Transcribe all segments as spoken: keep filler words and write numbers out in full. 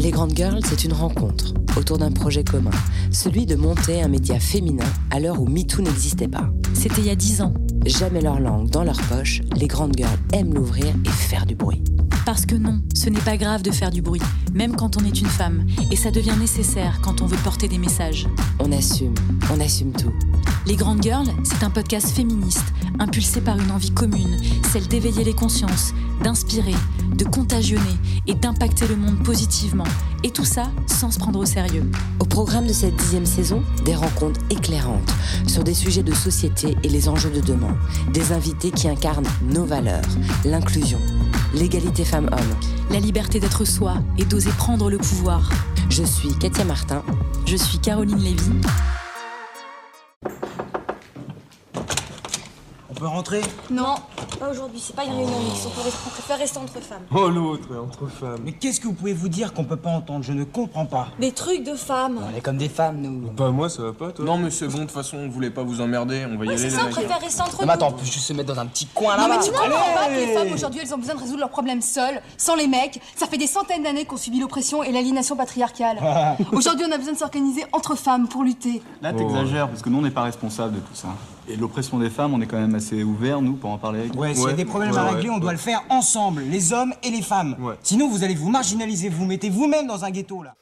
Les Grandes Girls, c'est une rencontre autour d'un projet commun, celui de monter un média féminin à l'heure où MeToo n'existait pas. C'était il y a dix ans. Jamais leur langue dans leur poche, les Grandes Girls aiment l'ouvrir et faire du bruit. Parce que non, ce n'est pas grave de faire du bruit, même quand on est une femme, et ça devient nécessaire quand on veut porter des messages. On assume, on assume tout. Les Grandes Girls, c'est un podcast féministe, impulsé par une envie commune, celle d'éveiller les consciences, d'inspirer, de contagionner et d'impacter le monde positivement. Et tout ça sans se prendre au sérieux. Au programme de cette dixième saison, des rencontres éclairantes sur des sujets de société et les enjeux de demain. Des invités qui incarnent nos valeurs, l'inclusion, l'égalité femmes-hommes. La liberté d'être soi et d'oser prendre le pouvoir. Je suis Katia Martin. Je suis Caroline Lévy. On peut rentrer ? Non, pas aujourd'hui, c'est pas une réunion mixte, on préfère rester entre femmes. Oh l'autre, entre femmes. Mais qu'est-ce que vous pouvez vous dire qu'on peut pas entendre ? Je ne comprends pas. Des trucs de femmes. On est comme des femmes, nous. Bah moi, ça va pas, toi. Non mais c'est bon, de toute façon, on voulait pas vous emmerder, on va y aller. Oui, c'est ça, on préfère rester entre nous. Mais attends, on peut juste se mettre dans un petit coin là-bas. Non mais tu comprends pas que les femmes aujourd'hui, elles ont besoin de résoudre leurs problèmes seules, sans les mecs. Ça fait des centaines d'années qu'on subit l'oppression et l'aliénation patriarcale. Aujourd'hui, on a besoin de s'organiser entre femmes pour lutter. Là, t'exagères, parce que nous, on n'est pas responsables de tout ça. Et l'oppression des femmes, on est quand même assez ouverts, nous, pour en parler avec. Ouais, s'il ouais. y a des problèmes ouais, à régler, ouais, on ouais. doit le faire ensemble, les hommes et les femmes. Ouais. Sinon, vous allez vous marginaliser, vous vous mettez vous-même dans un ghetto, là.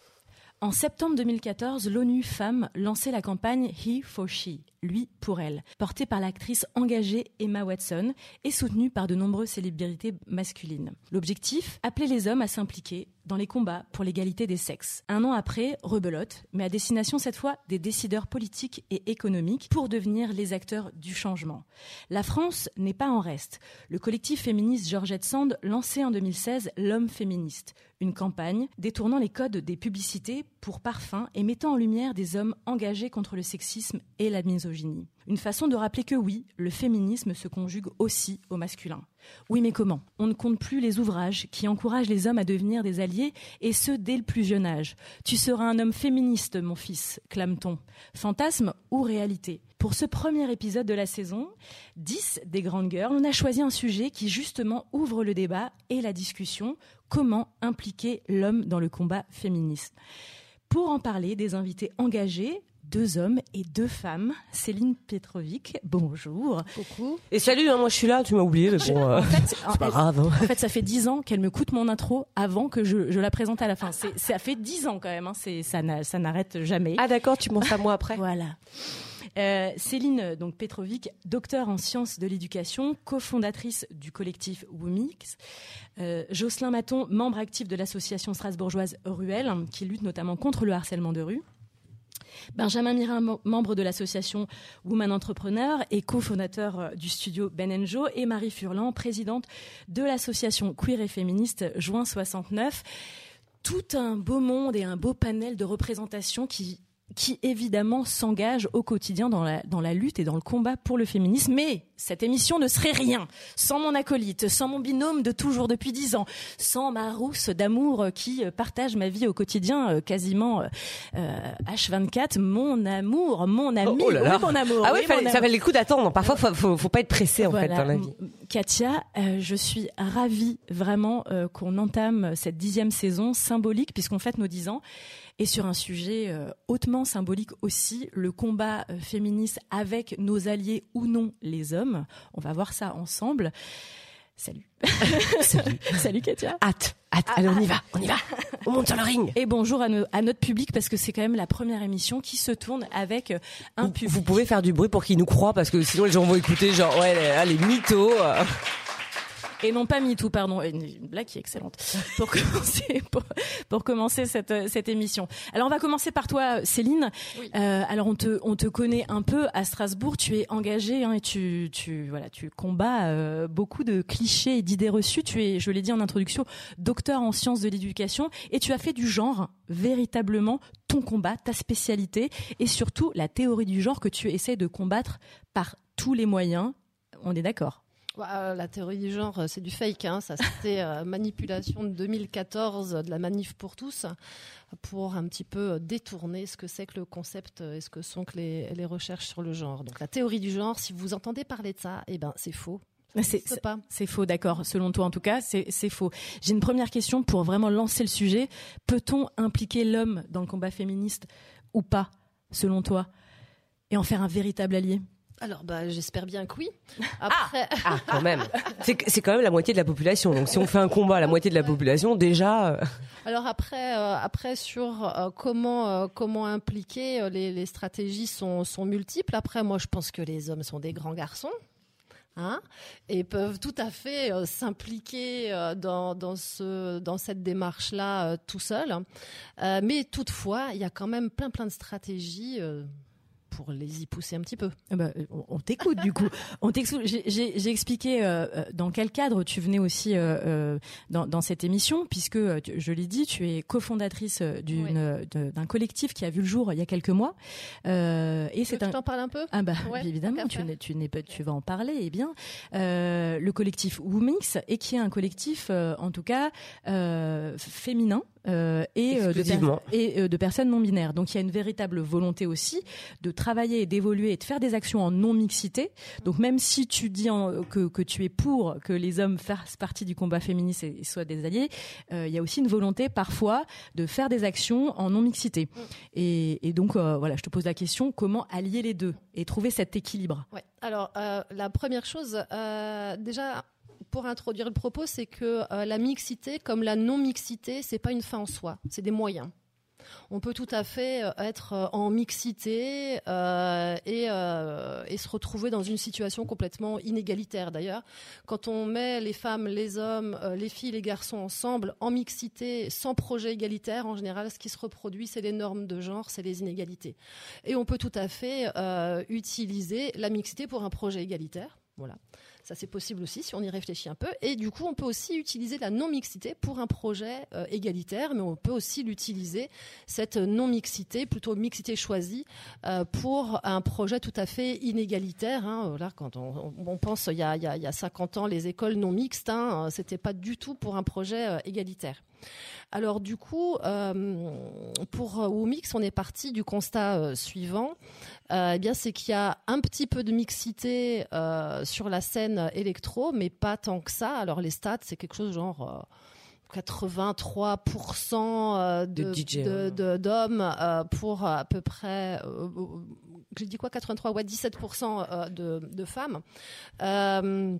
En septembre deux mille quatorze, l'ONU Femmes lançait la campagne He For She, lui pour elle, portée par l'actrice engagée Emma Watson et soutenue par de nombreuses célébrités masculines. L'objectif, appeler les hommes à s'impliquer dans les combats pour l'égalité des sexes. Un an après, rebelote, mais à destination cette fois des décideurs politiques et économiques pour devenir les acteurs du changement. La France n'est pas en reste. Le collectif féministe Georgette Sand lançait en deux mille seize L'Homme Féministe, une campagne détournant les codes des publicités pour parfums et mettant en lumière des hommes engagés contre le sexisme et la misogynie. Une façon de rappeler que oui, le féminisme se conjugue aussi au masculin. Oui, mais comment ? On ne compte plus les ouvrages qui encouragent les hommes à devenir des alliés, et ce, dès le plus jeune âge. « Tu seras un homme féministe, mon fils », clame-t-on. Fantasme ou réalité ? Pour ce premier épisode de la saison dix des Grandes Girls, on a choisi un sujet qui justement ouvre le débat et la discussion. Comment impliquer l'homme dans le combat féministe ? Pour en parler, des invités engagés, deux hommes et deux femmes. Céline Petrovic, bonjour. Coucou. Et salut, hein, moi je suis là, tu m'as oublié. Mais bon, euh, en fait, c'est en, pas grave. Hein. En fait, ça fait dix ans qu'elle me coûte mon intro avant que je, je la présente à la fin. C'est, ça fait dix ans quand même, hein, c'est, ça, n'a, ça n'arrête jamais. Ah d'accord, tu penses à moi après. Voilà. Euh, Céline donc, Petrovic, docteur en sciences de l'éducation, cofondatrice du collectif Woomix. Euh, Jocelyn Mattont, membre actif de l'association strasbourgeoise Ru'Elles, hein, qui lutte notamment contre le harcèlement de rue. Benjamin Mira, membre de l'association Wo.men entrepreneurs et cofondateur du studio Ben Joe, et Marie Furlan, présidente de l'association queer et féministe Juin soixante-neuf. Tout un beau monde et un beau panel de représentations qui, qui évidemment s'engagent au quotidien dans la, dans la lutte et dans le combat pour le féminisme. Mais cette émission ne serait rien sans mon acolyte, sans mon binôme de toujours depuis dix ans, sans ma rousse d'amour qui partage ma vie au quotidien quasiment euh, H vingt-quatre, mon amour, mon ami, oh, oh là là. Oui, mon amour. Ah oui, oui fallait, ça valait le coup d'attendre. Parfois, faut, faut, faut pas être pressé en voilà. fait dans la vie. Katia, euh, je suis ravie vraiment euh, qu'on entame cette dixième saison symbolique puisqu'on fête nos dix ans et sur un sujet euh, hautement symbolique aussi, le combat euh, féministe avec nos alliés ou non les hommes. On va voir ça ensemble. Salut. Salut. Salut Katia. Hâte, hâte. Ah, allez, on y va, on y va. On monte sur le ring. Et bonjour à, nos, à notre public parce que c'est quand même la première émission qui se tourne avec un vous, public. Vous pouvez faire du bruit pour qu'ils nous croient parce que sinon les gens vont écouter genre ouais les, les mythos. Et non pas MeToo, pardon. Une blague qui est excellente. Pour commencer, pour, pour commencer cette, cette émission. Alors, on va commencer par toi, Céline. Oui. Euh, alors, on te, on te connaît un peu à Strasbourg. Tu es engagée, hein, et tu, tu, voilà, tu combats euh, beaucoup de clichés et d'idées reçues. Tu es, je l'ai dit en introduction, docteur en sciences de l'éducation. Et tu as fait du genre, véritablement, ton combat, ta spécialité. Et surtout, la théorie du genre que tu essaies de combattre par tous les moyens. On est d'accord ? La théorie du genre, c'est du fake, hein. Ça c'était euh, manipulation de deux mille quatorze de la manif pour tous, pour un petit peu détourner ce que c'est que le concept et ce que sont que les, les recherches sur le genre. Donc la théorie du genre, si vous entendez parler de ça, eh ben c'est faux. C'est, c'est, c'est faux, d'accord. Selon toi, en tout cas, c'est, c'est faux. J'ai une première question pour vraiment lancer le sujet. Peut-on impliquer l'homme dans le combat féministe ou pas, selon toi, et en faire un véritable allié ? Alors, bah, j'espère bien que oui. Après... Ah, ah, quand même. C'est, c'est quand même la moitié de la population. Donc, si on fait un combat à la moitié de la population, déjà... Euh... Alors, après, euh, après sur euh, comment, euh, comment impliquer, euh, les, les stratégies sont, sont multiples. Après, moi, je pense que les hommes sont des grands garçons. Hein, et peuvent tout à fait euh, s'impliquer euh, dans, dans, ce, dans cette démarche-là euh, tout seuls. Euh, mais toutefois, il y a quand même plein, plein de stratégies... Euh pour les y pousser un petit peu. Eh ben, on t'écoute du coup. On t'écoute. J'ai, j'ai, j'ai expliqué euh, dans quel cadre tu venais aussi euh, dans, dans cette émission, puisque, je l'ai dit, tu es cofondatrice d'une, oui. de, d'un collectif qui a vu le jour il y a quelques mois. Euh, et tu c'est un... t'en parles un peu. Ah bah ouais, évidemment, tu, n'es, tu, n'es, tu vas en parler. Eh bien, euh, le collectif Woomix, et qui est un collectif, euh, en tout cas, euh, féminin. Euh, et, euh, de per- et euh, de personnes non binaires. Donc il y a une véritable volonté aussi de travailler et d'évoluer et de faire des actions en non-mixité. Donc même si tu dis en, que, que tu es pour que les hommes fassent partie du combat féministe et, et soient des alliés, euh, il y a aussi une volonté parfois de faire des actions en non-mixité. Et, et donc euh, voilà, je te pose la question, comment allier les deux et trouver cet équilibre ? Ouais. Alors euh, la première chose, euh, déjà... Pour introduire le propos, c'est que euh, la mixité, comme la non-mixité, c'est pas une fin en soi, c'est des moyens. On peut tout à fait être en mixité euh, et, euh, et se retrouver dans une situation complètement inégalitaire d'ailleurs. Quand on met les femmes, les hommes, euh, les filles, les garçons ensemble en mixité, sans projet égalitaire, en général, ce qui se reproduit, c'est les normes de genre, c'est les inégalités. Et on peut tout à fait euh, utiliser la mixité pour un projet égalitaire. Voilà. Ça, c'est possible aussi si on y réfléchit un peu. Et du coup, on peut aussi utiliser la non-mixité pour un projet euh, égalitaire, mais on peut aussi l'utiliser, cette non-mixité, plutôt mixité choisie, euh, pour un projet tout à fait inégalitaire. Hein. Là, quand on, on pense il y, a, il y a cinquante ans, les écoles non mixtes, hein, c'était pas du tout pour un projet euh, égalitaire. Alors du coup, euh, pour euh, Woomix, on est parti du constat euh, suivant, euh, eh bien, c'est qu'il y a un petit peu de mixité euh, sur la scène électro, mais pas tant que ça. Alors les stats, c'est quelque chose genre... Euh quatre-vingt-trois pour cent de, de D J, de, de, d'hommes euh, pour à peu près, euh, j'ai dit quoi, quatre-vingt-trois, ouais, dix-sept pour cent de, de femmes. Euh,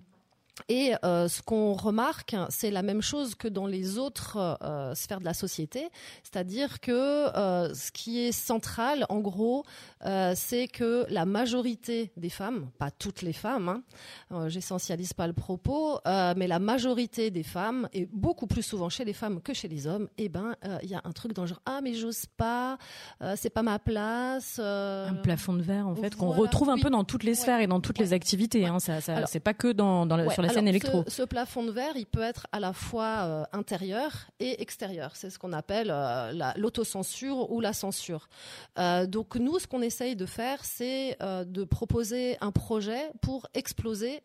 Et euh, ce qu'on remarque, c'est la même chose que dans les autres euh, sphères de la société, c'est-à-dire que euh, ce qui est central, en gros, euh, c'est que la majorité des femmes, pas toutes les femmes, hein, euh, j'essentialise pas le propos, euh, mais la majorité des femmes, et beaucoup plus souvent chez les femmes que chez les hommes, eh ben, euh, y a un truc dans le genre « Ah, mais j'ose pas, euh, c'est pas ma place euh... ». Un plafond de verre, en fait, voilà, qu'on retrouve un oui. peu dans toutes les sphères ouais. et dans toutes ouais. les activités. Ouais. Hein, ça, ça, alors, c'est pas que dans, dans la, ouais. sur la Alors, électro. Ce, ce plafond de verre, il peut être à la fois euh, intérieur et extérieur. C'est ce qu'on appelle euh, la, l'autocensure ou la censure. Euh, donc nous, ce qu'on essaye de faire, c'est euh, de proposer un projet pour exploser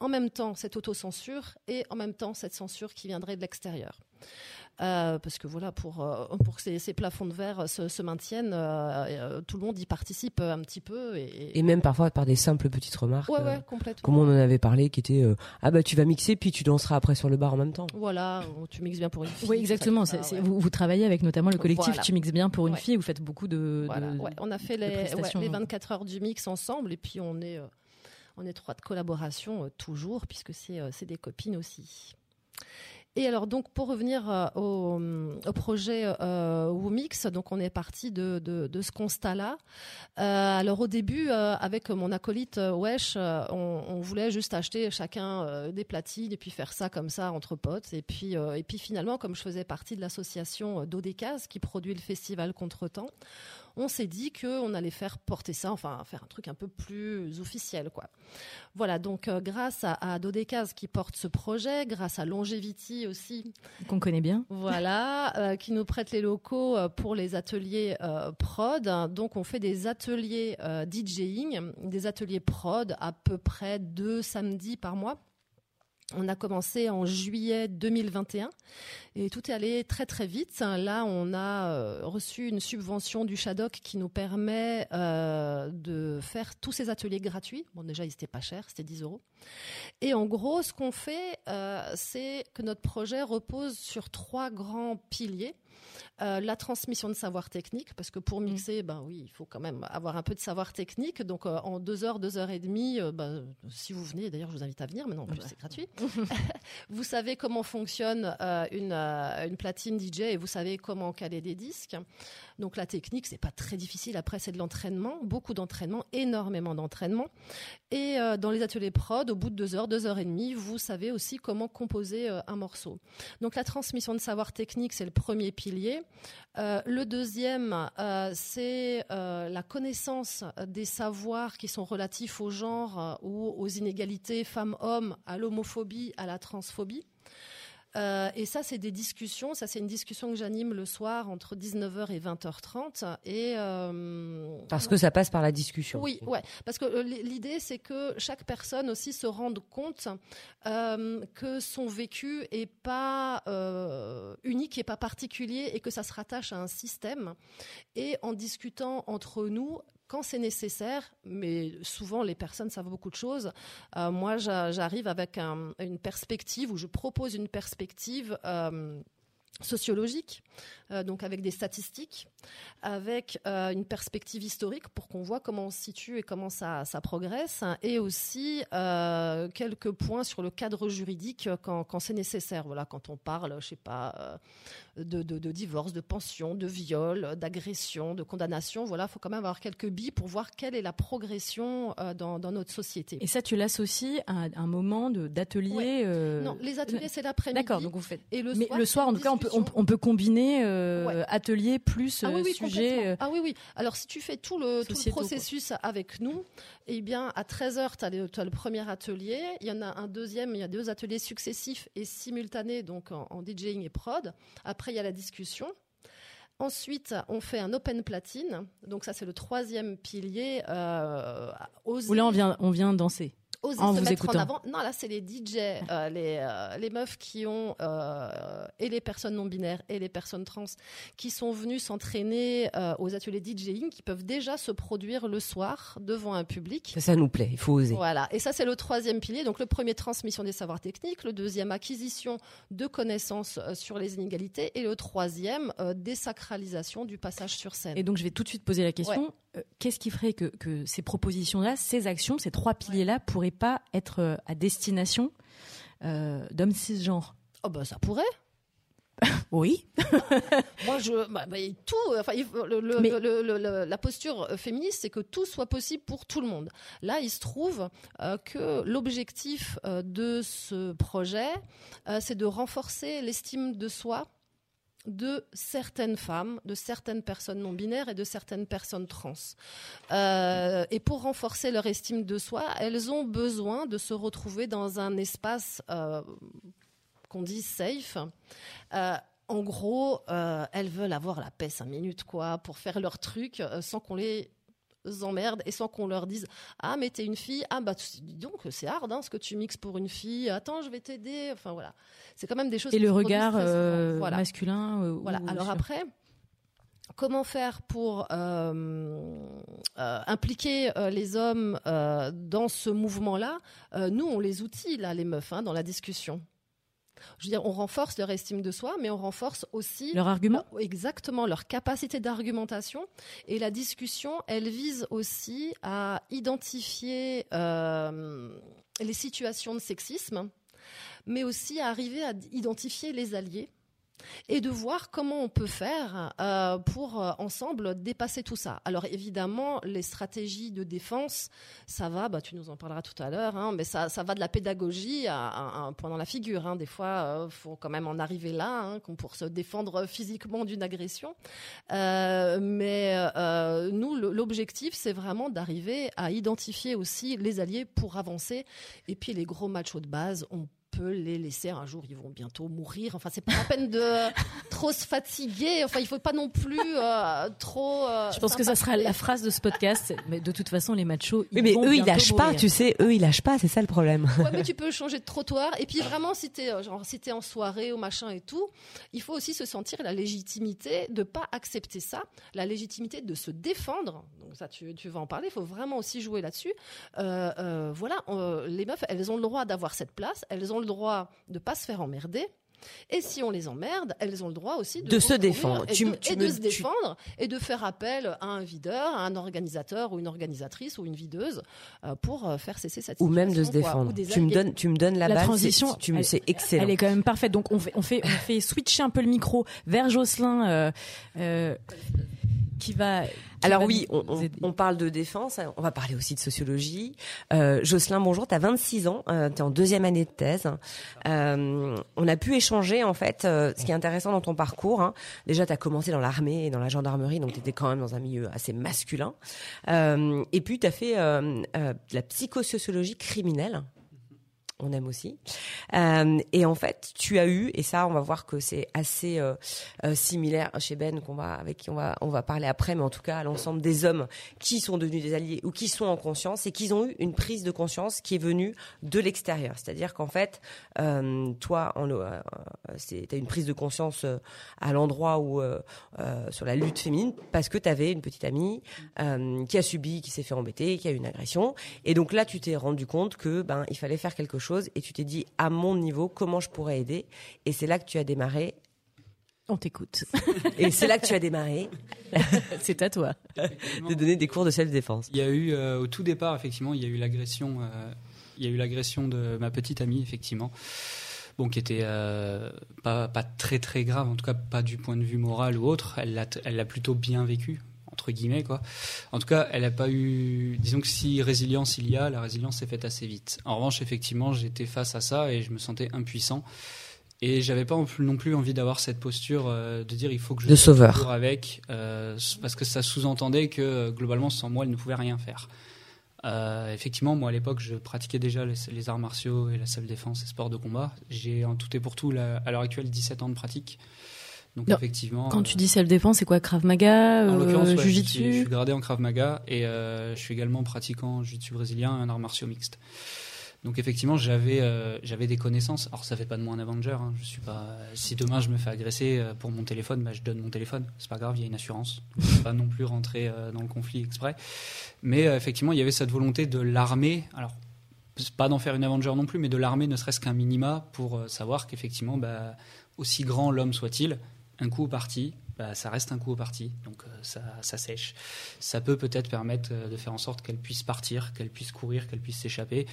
en même temps cette autocensure et en même temps cette censure qui viendrait de l'extérieur. Euh, parce que voilà, pour, euh, pour que ces, ces plafonds de verre se, se maintiennent, euh, euh, tout le monde y participe un petit peu. Et, et même parfois par des simples petites remarques. Ouais, ouais, complètement. Euh, comme on en avait parlé, qui était euh, ah bah tu vas mixer, puis tu danseras après sur le bar en même temps. Voilà, tu mixes bien pour une fille. Oui, exactement. C'est, c'est, ouais. vous, vous travaillez avec notamment le collectif voilà. Tu mixes bien pour une ouais. fille, vous faites beaucoup de. Voilà, de, ouais. On a fait les, ouais, les vingt-quatre heures du mix ensemble, et puis on est euh, en étroite collaboration euh, toujours, puisque c'est, euh, c'est des copines aussi. Et alors donc pour revenir euh, au, au projet euh, Woomix, donc on est parti de, de, de ce constat-là. Euh, alors au début, euh, avec mon acolyte euh, Wesh, euh, on, on voulait juste acheter chacun euh, des platines et puis faire ça comme ça entre potes. Et puis, euh, et puis finalement, comme je faisais partie de l'association Dodékaz qui produit le festival Contre-temps, on s'est dit qu'on allait faire porter ça, enfin faire un truc un peu plus officiel, quoi. Voilà, donc euh, grâce à, à Dodékaz qui porte ce projet, grâce à Longévity aussi. Qu'on connaît bien. Voilà, euh, qui nous prête les locaux euh, pour les ateliers euh, prod. Donc on fait des ateliers euh, DJing, des ateliers prod à peu près deux samedis par mois. On a commencé en juillet deux mille vingt et un et tout est allé très très vite. Là, on a reçu une subvention du Shadok qui nous permet euh, de faire tous ces ateliers gratuits. Bon, déjà, ils n'étaient pas chers, c'était dix euros. Et en gros, ce qu'on fait, euh, c'est que notre projet repose sur trois grands piliers. Euh, la transmission de savoir technique, parce que pour mixer, ben oui, il faut quand même avoir un peu de savoir technique. Donc euh, en deux heures, deux heures et demie, euh, ben, si vous venez, d'ailleurs je vous invite à venir, mais non, voilà. C'est gratuit. Vous savez comment fonctionne euh, une, euh, une platine D J et vous savez comment caler des disques. Donc la technique, c'est pas très difficile. Après, c'est de l'entraînement, beaucoup d'entraînement, énormément d'entraînement. Et euh, dans les ateliers prod, au bout de deux heures, deux heures et demie, vous savez aussi comment composer euh, un morceau. Donc la transmission de savoir technique, c'est le premier pilier. Euh, le deuxième, euh, c'est euh, la connaissance des savoirs qui sont relatifs au genre euh, ou aux inégalités femmes-hommes, à l'homophobie, à la transphobie. Euh, et ça, c'est des discussions. Ça, c'est une discussion que j'anime le soir entre dix-neuf heures et vingt heures trente. Et, euh, parce que ça passe par la discussion. Oui, ouais. Parce que euh, l'idée, c'est que chaque personne aussi se rende compte euh, que son vécu n'est pas euh, unique, n'est pas particulier et que ça se rattache à un système. Et en discutant entre nous, quand c'est nécessaire, mais souvent les personnes savent beaucoup de choses, euh, moi j'arrive avec un, une perspective où je propose une perspective euh, sociologique, euh, donc avec des statistiques, avec euh, une perspective historique pour qu'on voit comment on se situe et comment ça, ça progresse, et aussi euh, quelques points sur le cadre juridique quand, quand c'est nécessaire. Voilà, quand on parle, je ne sais pas, euh, de, de, de divorce, de pension, de viol, d'agression, de condamnation, voilà, il faut quand même avoir quelques billes pour voir quelle est la progression euh, dans, dans notre société. Et ça, tu l'associes à un moment de, d'atelier ouais. euh... Non, les ateliers, c'est l'après-midi. D'accord, donc vous faites... Et le soir, Mais le soir, en tout cas, on peut, on, on peut combiner euh, ouais. atelier plus... Ah oui, oui, sujet. Ah oui, oui. Alors, si tu fais tout le, tout le processus quoi. Avec nous, eh bien, à treize heures, tu as le, le premier atelier. Il y en a un deuxième, il y a deux ateliers successifs et simultanés, donc en, en DJing et prod. Après, il y a la discussion. Ensuite, on fait un open platine. Donc ça, c'est le troisième pilier. Euh, oser... Où là, on vient, on vient danser. Oser en se mettre écoutant. En avant. Non, là, c'est les D J, euh, les, euh, les meufs qui ont, euh, et les personnes non-binaires et les personnes trans, qui sont venues s'entraîner euh, aux ateliers DJing, qui peuvent déjà se produire le soir devant un public. Ça, ça nous plaît, il faut oser. Voilà, et ça, c'est le troisième pilier. Donc, le premier, transmission des savoirs techniques. Le deuxième, acquisition de connaissances euh, sur les inégalités. Et le troisième, euh, désacralisation du passage sur scène. Et donc, je vais tout de suite poser la question. Ouais. Euh, qu'est-ce qui ferait que, que ces propositions-là, ces actions, ces trois piliers-là ouais. pourraient pas être à destination euh, d'hommes cisgenres? Oh bah ça pourrait. Oui. Moi je bah, bah, tout enfin le, le, mais... le, le, le, la posture féministe, c'est que tout soit possible pour tout le monde. Là, il se trouve euh, que l'objectif euh, de ce projet, euh, c'est de renforcer l'estime de soi de certaines femmes, de certaines personnes non binaires et de certaines personnes trans. Euh, et pour renforcer leur estime de soi, elles ont besoin de se retrouver dans un espace euh, qu'on dit safe. Euh, en gros, euh, elles veulent avoir la paix cinq minutes, quoi, pour faire leur truc euh, sans qu'on les emmerdent et sans qu'on leur dise ah mais t'es une fille, ah bah dis donc c'est hard hein, ce que tu mixes pour une fille, attends je vais t'aider, enfin voilà, c'est quand même des choses. Et le regard euh, voilà. masculin euh, voilà ou alors sur... Après, comment faire pour euh, euh, impliquer euh, les hommes euh, dans ce mouvement là euh, nous on les outille là les meufs hein, dans la discussion. Je veux dire, on renforce leur estime de soi, mais on renforce aussi... Leur argument ? Exactement, leur capacité d'argumentation. Et la discussion, elle vise aussi à identifier euh, les situations de sexisme, mais aussi à arriver à identifier les alliés et de voir comment on peut faire euh, pour, euh, ensemble, dépasser tout ça. Alors, évidemment, les stratégies de défense, ça va, bah, tu nous en parleras tout à l'heure, hein, mais ça, ça va de la pédagogie à, à, à un point dans la figure. Hein. Des fois, il euh, faut quand même en arriver là, hein, pour se défendre physiquement d'une agression. Euh, mais euh, nous, l'objectif, c'est vraiment d'arriver à identifier aussi les alliés pour avancer. Et puis, les gros machos de base, on peut les laisser, un jour ils vont bientôt mourir, enfin c'est pas la peine de trop se fatiguer, enfin il faut pas non plus euh, trop euh, je pense que ça sera la phrase de ce podcast, mais de toute façon les machos ils oui, mais vont eux ils lâchent mourir. Pas tu sais, eux ils lâchent pas, c'est ça le problème. Ouais, mais tu peux changer de trottoir, et puis vraiment si t'es, genre, si t'es en soirée ou machin et tout, il faut aussi se sentir la légitimité de pas accepter ça, la légitimité de se défendre, donc ça tu, tu vas en parler, il faut vraiment aussi jouer là-dessus. euh, euh, voilà euh, les meufs elles ont le droit d'avoir cette place, elles ont le droit de pas se faire emmerder. Et si on les emmerde, elles ont le droit aussi de, de se défendre et tu, de, tu et me, de se tu... défendre et de faire appel à un videur, à un organisateur ou une organisatrice ou une videuse euh, pour faire cesser cette situation. Ou même de se défendre. Quoi, tu, me donnes, tu me donnes la, la balle, transition, c'est, tu me, elle, c'est excellent. Elle est quand même parfaite. Donc on fait, on fait, on fait switcher un peu le micro vers Jocelyn euh, euh, qui va... Alors oui, on, on, on parle de défense, on va parler aussi de sociologie. Euh, Jocelyn, bonjour, tu as vingt-six ans, euh, tu es en deuxième année de thèse. Euh, on a pu échanger, en fait, euh, ce qui est intéressant dans ton parcours. Hein. Déjà, tu as commencé dans l'armée et dans la gendarmerie, donc tu étais quand même dans un milieu assez masculin. Euh, et puis, tu as fait euh, euh, de la psychosociologie criminelle. On aime aussi. Euh, et en fait, tu as eu, et ça, on va voir que c'est assez euh, euh, similaire chez Ben, qu'on va, avec qui on va, on va parler après, mais en tout cas, à l'ensemble des hommes qui sont devenus des alliés ou qui sont en conscience et qui ont eu une prise de conscience qui est venue de l'extérieur. C'est-à-dire qu'en fait, euh, toi, en, euh, c'est, t'as une prise de conscience euh, à l'endroit où, euh, euh, sur la lutte féminine, parce que t'avais une petite amie euh, qui a subi, qui s'est fait embêter, qui a eu une agression. Et donc là, tu t'es rendu compte que, ben, il fallait faire quelque chose. Et tu t'es dit, à mon niveau, comment je pourrais aider? Et c'est là que tu as démarré. On t'écoute. Et c'est là que tu as démarré. C'est à toi de donner des cours de self-défense. Il y a eu, euh, au tout départ, effectivement, il y a eu l'agression, euh, il y a eu l'agression de ma petite amie, effectivement. Bon, qui était euh, pas, pas très, très grave, en tout cas pas du point de vue moral ou autre. Elle l'a, elle l'a plutôt bien vécu, entre guillemets, quoi. En tout cas, elle n'a pas eu... Disons que si résilience il y a, la résilience s'est faite assez vite. En revanche, effectivement, j'étais face à ça et je me sentais impuissant. Et je n'avais pas non plus envie d'avoir cette posture euh, de dire il faut que je... De sauveur. Avec, euh, parce que ça sous-entendait que, globalement, sans moi, elle ne pouvait rien faire. Euh, effectivement, moi, à l'époque, je pratiquais déjà les, les arts martiaux et la self-défense et sports de combat. J'ai, en tout et pour tout, la, à l'heure actuelle, dix-sept ans de pratique. Donc non. Effectivement, quand euh, tu dis self-défense, c'est quoi, Krav Maga, euh, en l'occurrence, ouais, Jiu-Jitsu? Je, je suis gradé en Krav Maga et euh, je suis également pratiquant Jiu-Jitsu brésilien et un art martiaux mixte. Donc effectivement, j'avais, euh, j'avais des connaissances. Alors ça fait pas de moi un Avenger. Hein. Je suis pas. Si demain je me fais agresser pour mon téléphone, bah, je donne mon téléphone. C'est pas grave, il y a une assurance. Donc, je ne vais pas non plus rentrer euh, dans le conflit exprès. Mais euh, effectivement, il y avait cette volonté de l'armer. Alors pas d'en faire une Avenger non plus, mais de l'armer ne serait-ce qu'un minima pour euh, savoir qu'effectivement, bah, aussi grand l'homme soit-il. Un coup au parti, bah, ça reste un coup au parti, donc euh, ça, ça sèche. Ça peut peut-être permettre euh, de faire en sorte qu'elle puisse partir, qu'elle puisse courir, qu'elle puisse s'échapper.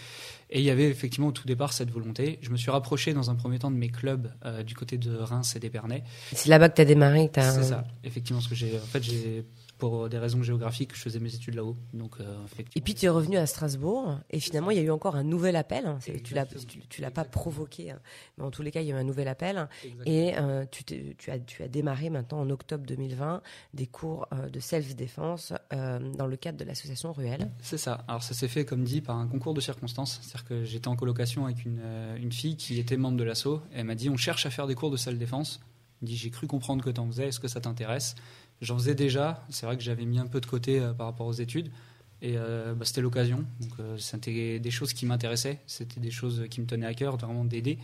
Et il y avait effectivement au tout départ cette volonté. Je me suis rapproché dans un premier temps de mes clubs euh, du côté de Reims et d'Épernay. C'est là-bas que tu as démarré que t'as... C'est ça, effectivement, parce que j'ai, en fait, j'ai, pour des raisons géographiques, je faisais mes études là-haut. Donc, euh, et puis tu es revenu à Strasbourg, et finalement il y a eu encore un nouvel appel. Hein. C'est, tu l'as, tu, tu l'as pas provoqué, hein. Mais en tous les cas il y a eu un nouvel appel. Exactement. Et euh, tu, tu, as, tu as démarré maintenant en octobre deux mille vingt des cours euh, de self-défense euh, dans le cadre de l'association Ru'Elles. C'est ça. Alors ça s'est fait, comme dit, par un concours de circonstances. C'est-à-dire que j'étais en colocation avec une, euh, une fille qui était membre de l'asso, et elle m'a dit on cherche à faire des cours de self-défense. Elle me dit j'ai cru comprendre que t'en faisais, est-ce que ça t'intéresse? J'en faisais déjà, c'est vrai que j'avais mis un peu de côté euh, par rapport aux études, et euh, bah, c'était l'occasion. Donc, euh, c'était des choses qui m'intéressaient, c'était des choses qui me tenaient à cœur, vraiment d'aider.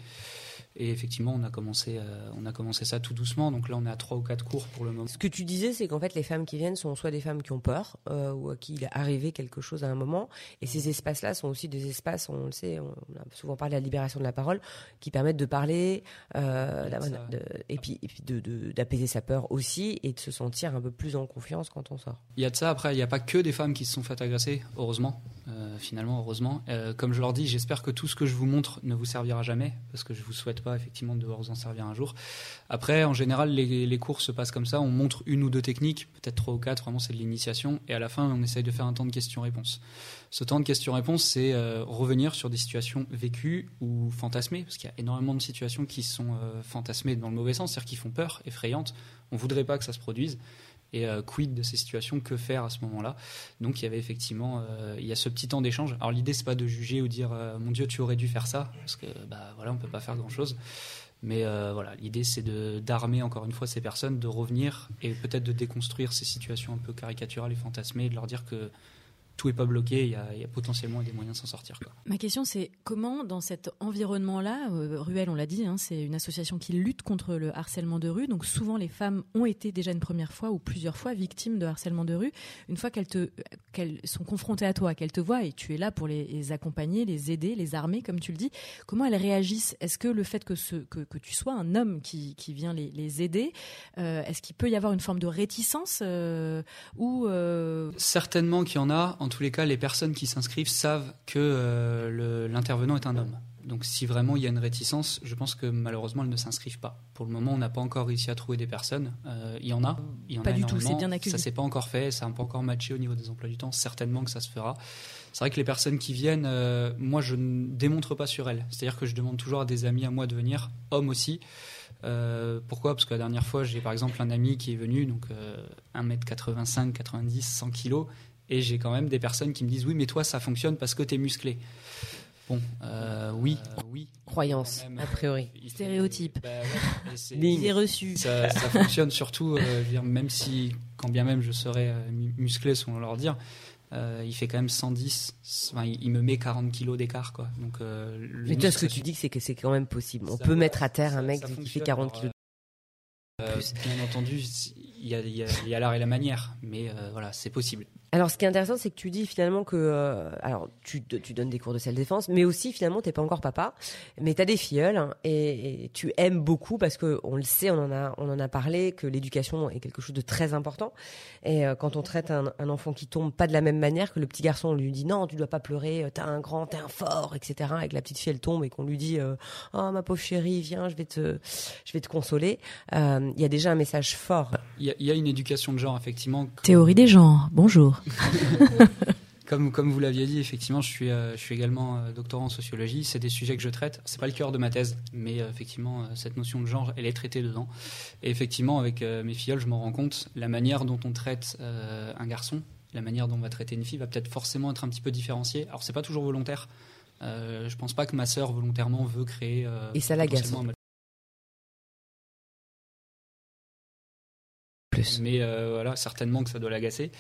Et effectivement, on a commencé, euh, on a commencé ça tout doucement. Donc là, on est à trois ou quatre cours pour le moment. Ce que tu disais, c'est qu'en fait, les femmes qui viennent sont soit des femmes qui ont peur, euh, ou à qui il est arrivé quelque chose à un moment. Et ces espaces-là sont aussi des espaces, on le sait, on a souvent parlé de la libération de la parole, qui permettent de parler, euh, de, de, et puis, et puis de, de, d'apaiser sa peur aussi, et de se sentir un peu plus en confiance quand on sort. Il y a de ça. Après, il n'y a pas que des femmes qui se sont faites agresser, heureusement. Euh, finalement, heureusement. Euh, comme je leur dis, j'espère que tout ce que je vous montre ne vous servira jamais, parce que je vous souhaite pas effectivement de devoir vous en servir un jour. Après, en général, les, les cours se passent comme ça, on montre une ou deux techniques, peut-être trois ou quatre, vraiment c'est de l'initiation, et à la fin on essaye de faire un temps de questions-réponses. Ce temps de questions-réponses, c'est euh, revenir sur des situations vécues ou fantasmées, parce qu'il y a énormément de situations qui sont euh, fantasmées dans le mauvais sens, c'est-à-dire qui font peur, effrayantes, on voudrait pas que ça se produise. et euh, quid de ces situations, que faire à ce moment-là. Donc il y avait effectivement euh, il y a ce petit temps d'échange. Alors l'idée c'est pas de juger ou dire euh, mon Dieu tu aurais dû faire ça, parce que bah voilà on peut pas faire grand-chose. Mais euh, voilà, l'idée c'est de, d'armer encore une fois ces personnes, de revenir et peut-être de déconstruire ces situations un peu caricaturales et fantasmées, et de leur dire que tout n'est pas bloqué, il y, a, il y a potentiellement des moyens de s'en sortir, quoi. Ma question c'est comment dans cet environnement-là, euh, Ru'Elles on l'a dit, hein, c'est une association qui lutte contre le harcèlement de rue, donc souvent les femmes ont été déjà une première fois ou plusieurs fois victimes de harcèlement de rue, une fois qu'elles, te, qu'elles sont confrontées à toi, qu'elles te voient et tu es là pour les, les accompagner, les aider, les armer comme tu le dis, comment elles réagissent? Est-ce que le fait que, ce, que, que tu sois un homme qui, qui vient les, les aider, euh, est-ce qu'il peut y avoir une forme de réticence euh, ou euh... Certainement qu'il y en a. En tous les cas, les personnes qui s'inscrivent savent que euh, le, l'intervenant est un homme. Donc si vraiment il y a une réticence, je pense que malheureusement, elles ne s'inscrivent pas. Pour le moment, on n'a pas encore réussi à trouver des personnes. Euh, il y en a, il y en a énormément. Pas du tout, c'est bien accueilli. Ça ne s'est pas encore fait, ça n'a pas encore matché au niveau des emplois du temps. Certainement que ça se fera. C'est vrai que les personnes qui viennent, euh, moi, je ne démontre pas sur elles. C'est-à-dire que je demande toujours à des amis à moi de venir, hommes aussi. Euh, pourquoi ? Parce que la dernière fois, j'ai par exemple un ami qui est venu, donc euh, un mètre quatre-vingt-cinq, quatre-vingt-dix, cent kilos. Et j'ai quand même des personnes qui me disent « Oui, mais toi, ça fonctionne parce que t'es musclé. » Bon, euh, oui. Euh, oui. Croyance, a priori. Stéréotype. Bah, ouais, c'est, c'est reçu. Ça, ça fonctionne surtout, euh, dire, même si, quand bien même je serais euh, musclé, selon leur dire, euh, il fait quand même cent dix. Enfin, il, il me met quarante kilos d'écart, quoi. Donc, euh, mais toi, ce que tu dis, c'est que c'est quand même possible. On ça, peut mettre à terre ça, un mec qui fait quarante kilos. Euh, bien entendu, il y a, y a, y a l'art et la manière, mais euh, voilà, c'est possible. Alors, ce qui est intéressant, c'est que tu dis finalement que, euh, alors, tu, tu donnes des cours de self-défense, mais aussi finalement, t'es pas encore papa, mais t'as des filleules hein, et, et tu aimes beaucoup parce que on le sait, on en a, on en a parlé, que l'éducation est quelque chose de très important. Et euh, quand on traite un, un enfant qui tombe pas de la même manière que le petit garçon, on lui dit non, tu dois pas pleurer, t'as un grand, t'es un fort, et cetera. Et que la petite fille elle tombe et qu'on lui dit, euh, oh ma pauvre chérie, viens, je vais te, je vais te consoler. Euh, il y a déjà un message fort. Il y a, il y a une éducation de genre, effectivement. Que... Théorie des genres, bonjour. comme, comme vous l'aviez dit, effectivement, je suis, euh, je suis également euh, doctorant en sociologie. C'est des sujets que je traite. Ce n'est pas le cœur de ma thèse, mais euh, effectivement, euh, cette notion de genre, elle est traitée dedans. Et effectivement, avec euh, mes filleuls, je m'en rends compte, la manière dont on traite euh, un garçon, la manière dont on va traiter une fille, va peut-être forcément être un petit peu différenciée. Alors, ce n'est pas toujours volontaire. Euh, je ne pense pas que ma sœur, volontairement, veut créer... Euh, Et ça l'agace. Mais euh, voilà, certainement que ça doit l'agacer.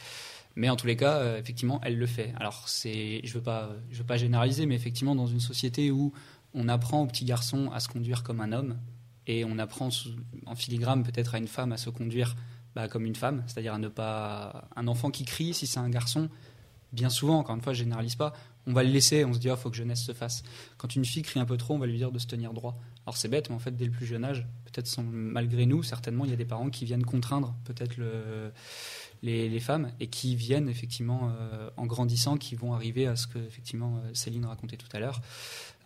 Mais en tous les cas, euh, effectivement, elle le fait. Alors, c'est, je veux pas, je veux pas généraliser, mais effectivement, dans une société où on apprend aux petits garçons à se conduire comme un homme, et on apprend sous, en filigrane peut-être à une femme à se conduire bah, comme une femme, c'est-à-dire à ne pas... Un enfant qui crie, si c'est un garçon, bien souvent, encore une fois, je généralise pas, on va le laisser, on se dit « oh, faut que jeunesse se fasse ». Quand une fille crie un peu trop, on va lui dire de se tenir droit. Alors c'est bête, mais en fait, dès le plus jeune âge, peut-être sans, malgré nous, certainement, il y a des parents qui viennent contraindre peut-être le, les, les femmes et qui viennent, effectivement, euh, en grandissant, qui vont arriver à ce que, effectivement, Céline racontait tout à l'heure,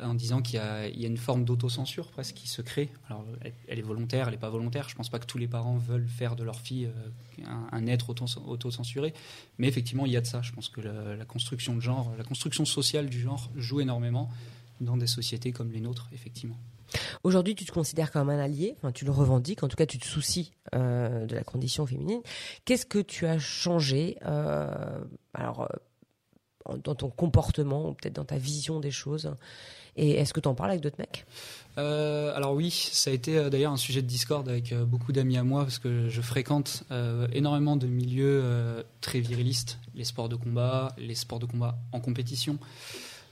en disant qu'il y a, il y a une forme d'autocensure presque qui se crée. Alors elle, elle est volontaire, elle n'est pas volontaire. Je ne pense pas que tous les parents veulent faire de leur fille euh, un, un être autocensuré. Mais effectivement, il y a de ça. Je pense que la, la construction de genre, la construction sociale du genre joue énormément dans des sociétés comme les nôtres, effectivement. Aujourd'hui, tu te considères comme un allié, enfin, tu le revendiques, en tout cas tu te soucies euh, de la condition féminine. Qu'est-ce que tu as changé euh, alors, euh, dans ton comportement ou peut-être dans ta vision des choses ? Et est-ce que tu en parles avec d'autres mecs ? euh, Alors oui, ça a été euh, d'ailleurs un sujet de discorde avec euh, beaucoup d'amis à moi parce que je fréquente euh, énormément de milieux euh, très virilistes, les sports de combat, les sports de combat en compétition.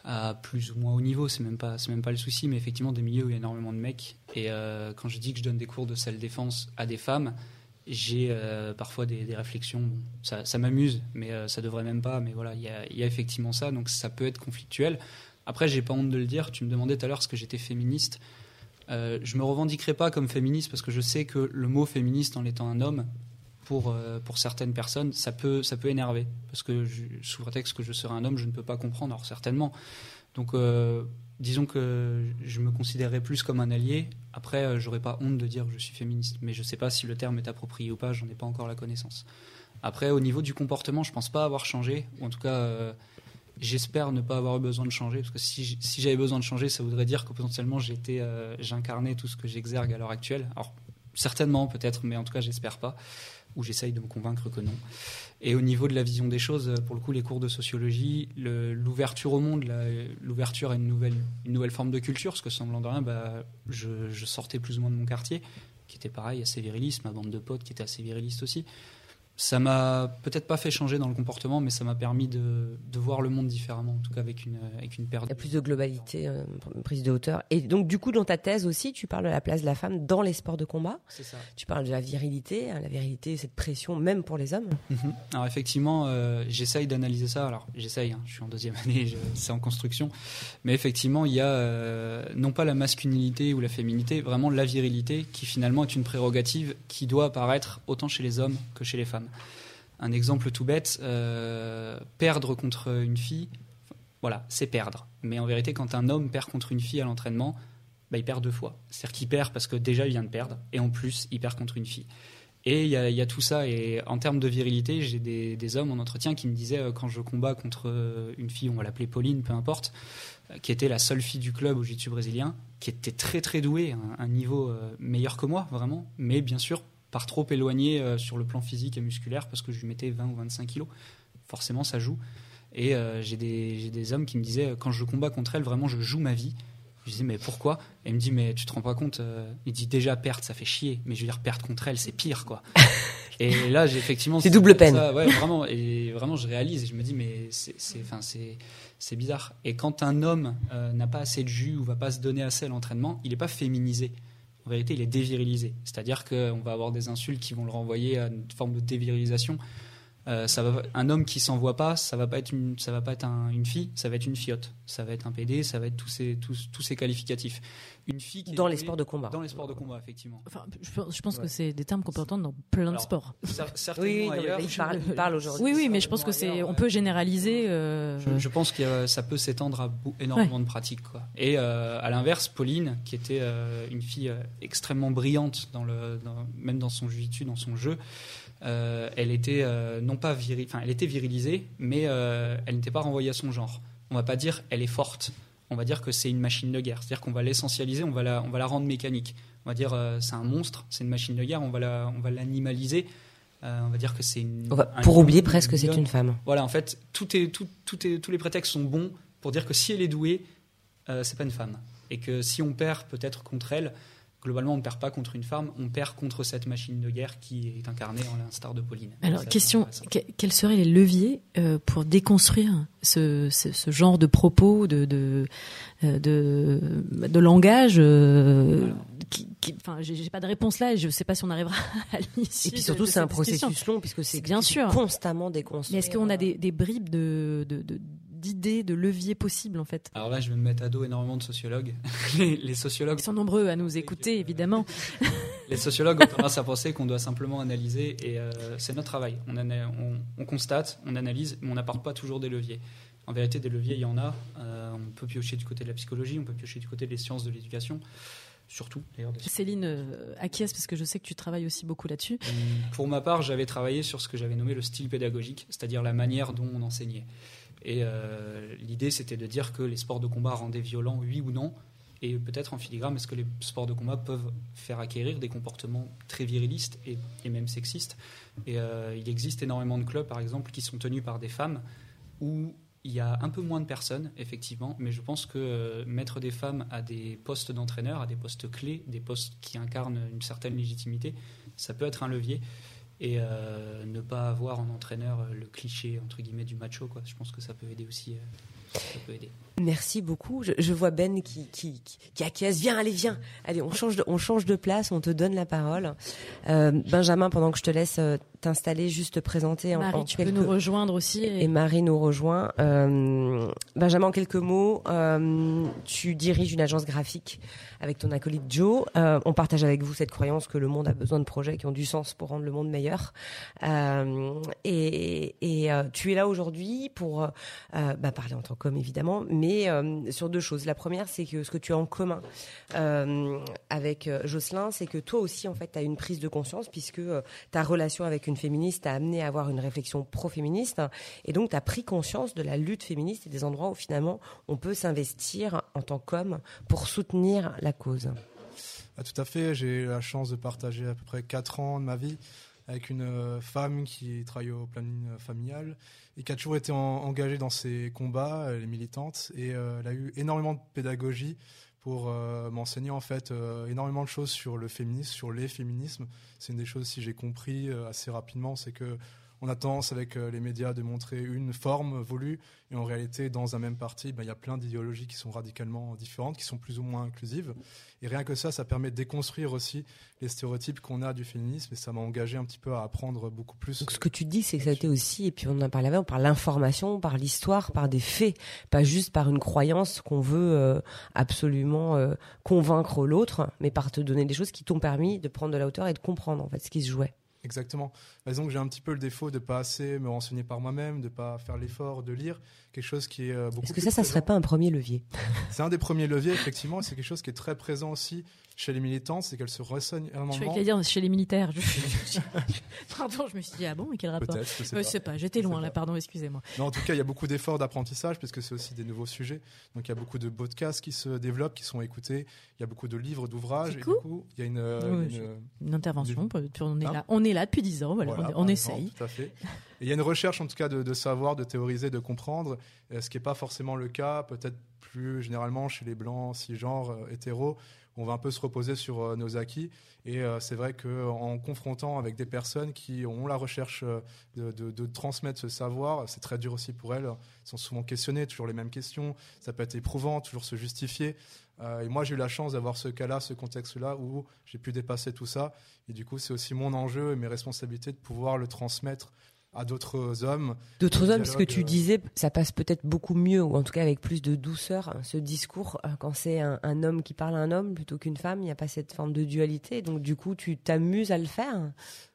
À plus ou moins haut niveau, c'est même pas, c'est même pas le souci, mais effectivement des milieux où il y a énormément de mecs. Et euh, quand je dis que je donne des cours de self-défense à des femmes, j'ai euh, parfois des, des réflexions. Bon, ça, ça m'amuse, mais euh, ça devrait même pas. Mais voilà, il y a, y a effectivement ça, donc ça peut être conflictuel. Après, j'ai pas honte de le dire. Tu me demandais tout à l'heure ce que j'étais féministe. Euh, je me revendiquerai pas comme féministe parce que je sais que le mot féministe, en étant un homme, Pour, euh, pour certaines personnes, ça peut, ça peut énerver. Parce que je, sous prétexte que je serais un homme, je ne peux pas comprendre, alors certainement. Donc, euh, disons que je me considérerais plus comme un allié. Après, euh, je n'aurais pas honte de dire que je suis féministe. Mais je ne sais pas si le terme est approprié ou pas, je n'en ai pas encore la connaissance. Après, au niveau du comportement, je ne pense pas avoir changé. Ou en tout cas, euh, j'espère ne pas avoir eu besoin de changer. Parce que si, si j'avais besoin de changer, ça voudrait dire que potentiellement, j'étais, euh, j'incarnais tout ce que j'exergue à l'heure actuelle. Alors, certainement, peut-être, mais en tout cas, j'espère pas. où j'essaye de me convaincre que non. Et au niveau de la vision des choses, pour le coup, les cours de sociologie, le, l'ouverture au monde, la, l'ouverture à une nouvelle, une nouvelle forme de culture, parce que semblant de rien, bah, je, je sortais plus ou moins de mon quartier, qui était pareil, assez viriliste, ma bande de potes qui était assez viriliste aussi. Ça m'a peut-être pas fait changer dans le comportement, mais ça m'a permis de, de voir le monde différemment, en tout cas avec une, avec une paire de... Il y a plus de globalité, une prise de hauteur. Et donc, du coup, dans ta thèse aussi, tu parles de la place de la femme dans les sports de combat. C'est ça. Tu parles de la virilité, hein, la virilité, cette pression, même pour les hommes. Mmh. Alors, effectivement, euh, j'essaye d'analyser ça. Alors, j'essaye, hein, je suis en deuxième année, je, c'est en construction. Mais effectivement, il y a euh, non pas la masculinité ou la féminité, vraiment la virilité qui, finalement, est une prérogative qui doit apparaître autant chez les hommes que chez les femmes. Un exemple tout bête, euh, perdre contre une fille, voilà, c'est perdre. Mais en vérité, quand un homme perd contre une fille à l'entraînement, bah, il perd deux fois. C'est-à-dire qu'il perd parce que déjà, il vient de perdre, et en plus, il perd contre une fille. Et il y a, y a tout ça. Et en termes de virilité, j'ai des, des hommes en entretien qui me disaient, euh, quand je combats contre une fille, on va l'appeler Pauline, peu importe, euh, qui était la seule fille du club au jiu-jitsu brésilien, qui était très très douée, un, un niveau euh, meilleur que moi, vraiment, mais bien sûr, par trop éloigné euh, sur le plan physique et musculaire, parce que je lui mettais vingt ou vingt-cinq kilos. Forcément, ça joue. Et euh, j'ai, des, j'ai des hommes qui me disaient, euh, quand je combats contre elle, vraiment, je joue ma vie. Je disais, mais pourquoi ? Et il me dit, mais tu te rends pas compte ? Il dit, déjà, perdre, ça fait chier. Mais je veux dire, perdre contre elle, c'est pire, quoi. Et là, j'ai effectivement... c'est double peine. Ça, ouais, vraiment. Et vraiment, je réalise. Et je me dis, mais c'est, c'est, enfin, c'est, c'est bizarre. Et quand un homme euh, n'a pas assez de jus ou va pas se donner assez à l'entraînement, il n'est pas féminisé. En vérité, il est dévirilisé. C'est-à-dire qu'on va avoir des insultes qui vont le renvoyer à une forme de dévirilisation. Euh, ça va, un homme qui ne s'envoie pas, ça ne va pas être, une, ça va pas être un, une fille, ça va être une fiotte. Ça va être un P D, ça va être tous ces, tous, tous ces qualificatifs. Une fille qui dans est, les sports de combat. Dans les sports de combat, effectivement. Enfin, je, je pense ouais. que c'est des termes qu'on peut entendre dans plein alors, de sports. Certainement oui, ailleurs. Il parle, il parle aujourd'hui. Oui, oui, mais je pense qu'on peut généraliser. Euh... Je, je pense que euh, ça peut s'étendre à énormément ouais. de pratiques, quoi. Et euh, à l'inverse, Pauline, qui était euh, une fille euh, extrêmement brillante, dans le, dans, même dans son jiu-jitsu, dans son jeu, Euh, elle était euh, non pas viril, enfin elle était virilisée, mais euh, elle n'était pas renvoyée à son genre. On va pas dire elle est forte, on va dire que c'est une machine de guerre. C'est-à-dire qu'on va l'essentialiser, on va la, on va la rendre mécanique. On va dire euh, c'est un monstre, c'est une machine de guerre, on va la, on va l'animaliser. Euh, on va dire que c'est une. Va, pour un, oublier un, presque que c'est une femme. Voilà, en fait, tout est, tout, tout est, tous les prétextes sont bons pour dire que si elle est douée, euh, c'est pas une femme, et que si on perd peut-être contre elle. Globalement, on ne perd pas contre une femme, on perd contre cette machine de guerre qui est incarnée en l'instar de Pauline. Alors, ça, question, que, quels seraient les leviers euh, pour déconstruire ce, ce, ce genre de propos, de, de, de, de langage euh, voilà. qui, qui, enfin, j'ai, j'ai pas de réponse là et je sais pas si on arrivera à l'issue. Et puis surtout, de, de c'est un discussion. processus long puisque c'est, bien c'est sûr. constamment déconstruit. Mais est-ce qu'on a des, des bribes de... de, de d'idées, de leviers possibles en fait. Alors là, je vais me mettre à dos énormément de sociologues. les, les sociologues Ils sont nombreux à nous écouter, évidemment. Les sociologues ont tendance à penser qu'on doit simplement analyser, et euh, c'est notre travail. On, ana- on, on constate, on analyse, mais on n'apporte pas toujours des leviers. En vérité, des leviers, il y en a. Euh, on peut piocher du côté de la psychologie, on peut piocher du côté des sciences de l'éducation. Surtout, d'ailleurs. Céline euh, acquiesce parce que je sais que tu travailles aussi beaucoup là-dessus. Pour ma part, j'avais travaillé sur ce que j'avais nommé le style pédagogique, c'est-à-dire la manière dont on enseignait. Et euh, l'idée, c'était de dire que les sports de combat rendaient violents, oui ou non, et peut-être en filigrane, est-ce que les sports de combat peuvent faire acquérir des comportements très virilistes et, et même sexistes. Et euh, il existe énormément de clubs, par exemple, qui sont tenus par des femmes, où il y a un peu moins de personnes, effectivement, mais je pense que euh, mettre des femmes à des postes d'entraîneurs, à des postes clés, des postes qui incarnent une certaine légitimité, ça peut être un levier. Et euh, ne pas avoir en entraîneur le cliché, entre guillemets, du macho, quoi. Je pense que ça peut aider aussi. Euh, ça peut aider. Merci beaucoup. Je, je vois Ben qui, qui, qui acquiesce. Viens, allez, viens. Allez, on change de, on change de place, on te donne la parole. Euh, Benjamin, pendant que je te laisse euh, t'installer, juste te présenter. Marie, en, en tu quelques... peux nous rejoindre aussi. Et, et Marie nous rejoint. Euh, Benjamin, en quelques mots, euh, tu diriges une agence graphique avec ton acolyte Joe. Euh, on partage avec vous cette croyance que le monde a besoin de projets qui ont du sens pour rendre le monde meilleur. Euh, et et euh, tu es là aujourd'hui pour euh, bah, parler en tant qu'homme, évidemment, mais euh, sur deux choses. La première, c'est que ce que tu as en commun euh, avec Jocelyn, c'est que toi aussi, en fait, tu as une prise de conscience, puisque euh, ta relation avec une féministe t'a amené à avoir une réflexion pro-féministe, et donc tu as pris conscience de la lutte féministe et des endroits où finalement on peut s'investir en tant qu'homme pour soutenir la cause. Ah, tout à fait, j'ai eu la chance de partager à peu près quatre ans de ma vie avec une femme qui travaille au planning familial et qui a toujours été en, engagée dans ses combats, elle est militante, et euh, elle a eu énormément de pédagogie pour euh, m'enseigner en fait euh, énormément de choses sur le féminisme, sur les féminismes. C'est une des choses, si j'ai compris euh, assez rapidement, c'est que on a tendance avec euh, les médias de montrer une forme voulue, et en réalité, dans un même parti, ben, y a plein d'idéologies qui sont radicalement différentes, qui sont plus ou moins inclusives. Et rien que ça, ça permet de déconstruire aussi les stéréotypes qu'on a du féminisme, et ça m'a engagé un petit peu à apprendre beaucoup plus. Donc ce que tu dis, c'est que ça a été aussi, et puis on en parle avant, par l'information, par l'histoire, par des faits, pas juste par une croyance qu'on veut euh, absolument euh, convaincre l'autre, mais par te donner des choses qui t'ont permis de prendre de la hauteur et de comprendre en fait ce qui se jouait. Exactement. Disons que j'ai un petit peu le défaut de ne pas assez me renseigner par moi-même, de ne pas faire l'effort de lire, quelque chose qui est beaucoup. Est-ce que ça, ça ne serait pas un premier levier ? C'est un des premiers leviers, effectivement, et c'est quelque chose qui est très présent aussi chez les militantes, c'est qu'elles se renseignent énormément. Je voulais qu'à dire chez les militaires. Je... pardon, je me suis dit, ah bon, mais quel rapport ? Peut-être, je ne sais, euh, sais pas, j'étais loin là, pardon, excusez-moi. Non, en tout cas, il y a beaucoup d'efforts d'apprentissage, parce que c'est aussi des nouveaux sujets. Donc il y a beaucoup de podcasts qui se développent, qui sont écoutés, il y a beaucoup de livres, d'ouvrages, et du coup, il y a une, euh, oui, une, une intervention, du... on est ah. là. On est là depuis dix ans, voilà, voilà, on, on essaye. Tout à fait. Il y a une recherche en tout cas de, de savoir, de théoriser, de comprendre, ce qui n'est pas forcément le cas, peut-être plus généralement chez les blancs, cisgenres, hétéros, où on va un peu se reposer sur nos acquis. Et euh, c'est vrai qu'en confrontant avec des personnes qui ont la recherche de, de, de transmettre ce savoir, c'est très dur aussi pour elles. Elles sont souvent questionnées, toujours les mêmes questions, ça peut être éprouvant, toujours se justifier. Euh, et moi j'ai eu la chance d'avoir ce cas-là, ce contexte-là où j'ai pu dépasser tout ça, et du coup c'est aussi mon enjeu et mes responsabilités de pouvoir le transmettre à d'autres hommes. D'autres hommes, parce que tu disais, ça passe peut-être beaucoup mieux, ou en tout cas avec plus de douceur, hein, ce discours, hein, quand c'est un, un homme qui parle à un homme plutôt qu'une femme, il n'y a pas cette forme de dualité, donc du coup tu t'amuses à le faire.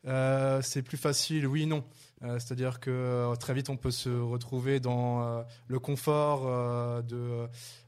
Euh, c'est plus facile, oui et non. Euh, c'est-à-dire que euh, très vite on peut se retrouver dans euh, le confort euh, de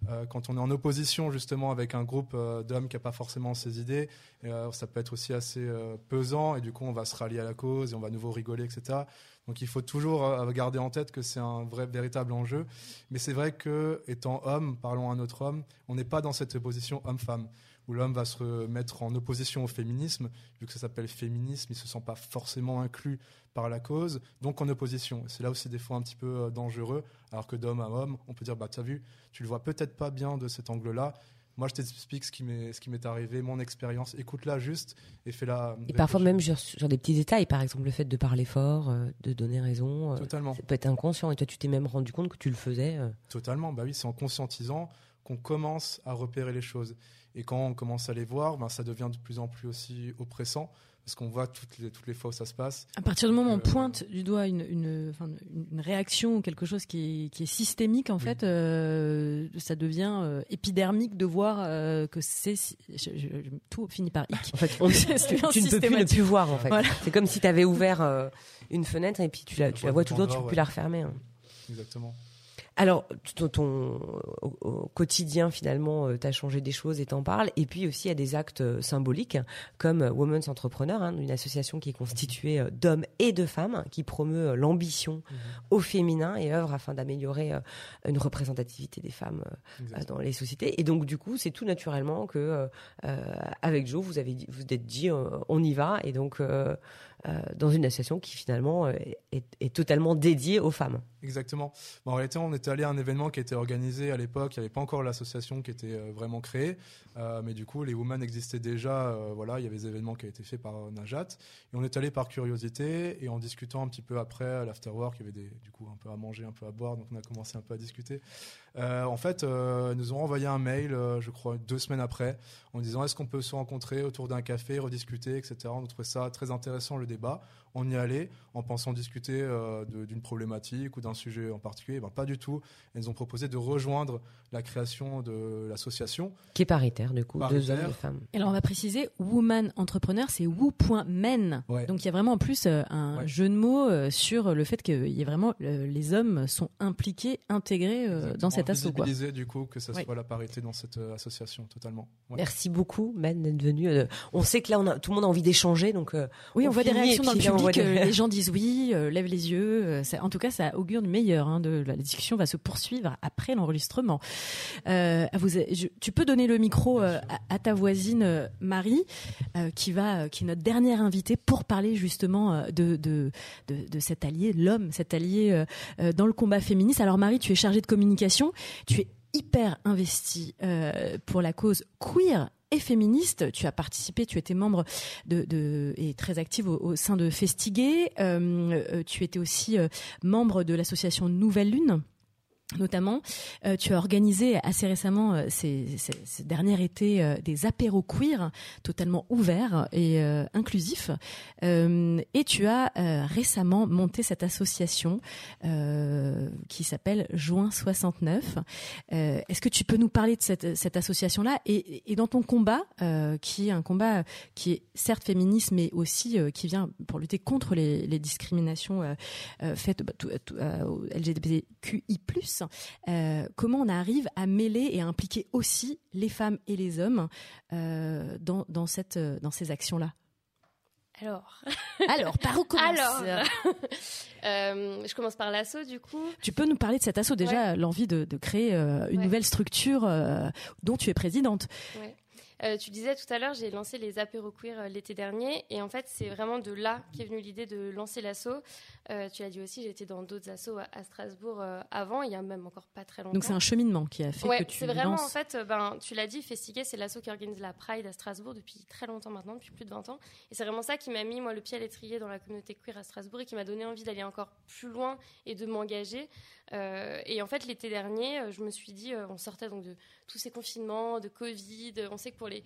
euh, quand on est en opposition justement avec un groupe euh, d'hommes qui n'a pas forcément ses idées, euh, ça peut être aussi assez euh, pesant, et du coup on va se rallier à la cause et on va à nouveau rigoler, et cetera. Donc il faut toujours euh, garder en tête que c'est un vrai, véritable enjeu, mais c'est vrai qu'étant homme, parlons à un autre homme, on n'est pas dans cette opposition homme-femme, où l'homme va se mettre en opposition au féminisme, vu que ça s'appelle féminisme, il ne se sent pas forcément inclus par la cause, donc en opposition. C'est là aussi des fois un petit peu dangereux, alors que d'homme à homme, on peut dire, bah, t'as vu, tu le vois peut-être pas bien de cet angle-là, moi je t'explique ce qui m'est, ce qui m'est arrivé, mon expérience, écoute-la juste et fais-la... Et parfois même sur, sur des petits détails, par exemple le fait de parler fort, euh, de donner raison, euh, totalement. Ça peut être inconscient, et toi tu t'es même rendu compte que tu le faisais. Euh... Totalement, bah oui, c'est en conscientisant qu'on commence à repérer les choses. Et quand on commence à les voir, ben, ça devient de plus en plus aussi oppressant, parce qu'on voit toutes les, toutes les fois où ça se passe. À partir du moment où on pointe du doigt une, une, une, une réaction ou quelque chose qui est, qui est systémique, en oui. fait, euh, ça devient euh, épidermique de voir euh, que c'est... Je, je, tout finit par hic. En fait, on, tu ne peux plus ne plus voir, en fait. Voilà. C'est comme si tu avais ouvert euh, une fenêtre et puis tu la, tu la vois tout le temps, tu ne peux plus la refermer. Hein. Exactement. Alors, ton, ton au, au quotidien, finalement, euh, tu as changé des choses et t'en parles. Et puis aussi, il y a des actes euh, symboliques, comme euh, Women entrepreneurs, hein, une association qui est constituée euh, d'hommes et de femmes, qui promeut euh, l'ambition mmh. au féminin et œuvre afin d'améliorer euh, une représentativité des femmes euh, dans les sociétés. Et donc, du coup, c'est tout naturellement que, euh, euh, avec Joe, vous avez dit, vous êtes dit, euh, on y va. Et donc... Euh, Euh, dans une association qui finalement euh, est, est totalement dédiée aux femmes. Exactement. Bon, en réalité, on était allé à un événement qui était organisé à l'époque. Il n'y avait pas encore l'association qui était euh, vraiment créée. Euh, mais du coup, les Wo.men existaient déjà. Euh, voilà, il y avait des événements qui avaient été faits par euh, Najat. Et on est allé par curiosité. Et en discutant un petit peu après, à l'afterwork, il y avait des, du coup un peu à manger, un peu à boire. Donc on a commencé un peu à discuter. Euh, en fait, euh, ils nous ont envoyé un mail, euh, je crois, deux semaines après, en disant est-ce qu'on peut se rencontrer autour d'un café, rediscuter, et cetera. On trouvait ça très intéressant, le débat. On y allait en pensant discuter euh, de, d'une problématique ou d'un sujet en particulier. Ben, pas du tout. Ils nous ont proposé de rejoindre la création de l'association. Qui est paritaire, du coup, paritaire. Deux hommes et femmes. Et alors, on va préciser, Woman Entrepreneur, c'est Wo.men. Ouais. Donc, il y a vraiment en plus euh, un ouais. jeu de mots euh, sur le fait que euh, y a vraiment, euh, les hommes sont impliqués, intégrés euh, dans cette asso. Quoi. Du coup, que ça ouais. soit la parité dans cette euh, association, totalement. Ouais. Merci beaucoup, Ben, d'être venu. Euh, on sait que là, on a, tout le monde a envie d'échanger. Donc, euh, oui, on, on voit des réactions dans le public. envie que les gens disent oui, euh, lève les yeux. Euh, ça, en tout cas, ça augure du meilleur. Hein, de, la discussion va se poursuivre après l'enregistrement. Euh, vous, je, tu peux donner le micro euh, à, à ta voisine euh, Marie, euh, qui va, euh, qui est notre dernière invitée pour parler justement euh, de, de, de, de cet allié, l'homme, cet allié euh, dans le combat féministe. Alors Marie, tu es chargée de communication, tu es hyper investie euh, pour la cause queer et féministe. Tu as participé, tu étais membre de, de et très active au, au sein de Festigays. Euh, tu étais aussi euh, membre de l'association Nouvelle Lune, notamment. Euh, tu as organisé assez récemment, euh, ces, ces, ces derniers étés, euh, des apéros queer totalement ouverts et euh, inclusifs. Euh, et tu as euh, récemment monté cette association euh, qui s'appelle Juin soixante-neuf. Euh, est-ce que tu peux nous parler de cette, cette association-là et, et dans ton combat, euh, qui est un combat qui est certes féministe, mais aussi euh, qui vient pour lutter contre les, les discriminations euh, euh, faites bah, tout, tout, euh, L G B T Q I plus. Euh, comment on arrive à mêler et à impliquer aussi les femmes et les hommes euh, dans, dans, cette, dans ces actions-là? Alors, alors par où commence? Alors, euh, je commence par l'asso du coup. Tu peux nous parler de cet asso déjà, ouais. L'envie de, de créer euh, une ouais. nouvelle structure euh, dont tu es présidente. Ouais. Euh, tu disais tout à l'heure, j'ai lancé les apéros queer euh, l'été dernier. Et en fait, c'est vraiment de là qu'est venue l'idée de lancer l'asso. Euh, tu l'as dit aussi, j'étais dans d'autres assos à, à Strasbourg euh, avant, il y a même encore pas très longtemps. Donc c'est un cheminement qui a fait ouais, que tu lances... Ouais, c'est vraiment, en fait, euh, ben, tu l'as dit, Festigays, c'est l'asso qui organise la Pride à Strasbourg depuis très longtemps maintenant, depuis plus de vingt ans. Et c'est vraiment ça qui m'a mis, moi, le pied à l'étrier dans la communauté queer à Strasbourg et qui m'a donné envie d'aller encore plus loin et de m'engager. Euh, et en fait, l'été dernier, je me suis dit, euh, on sortait donc de tous ces confinements, de Covid, on sait que pour les,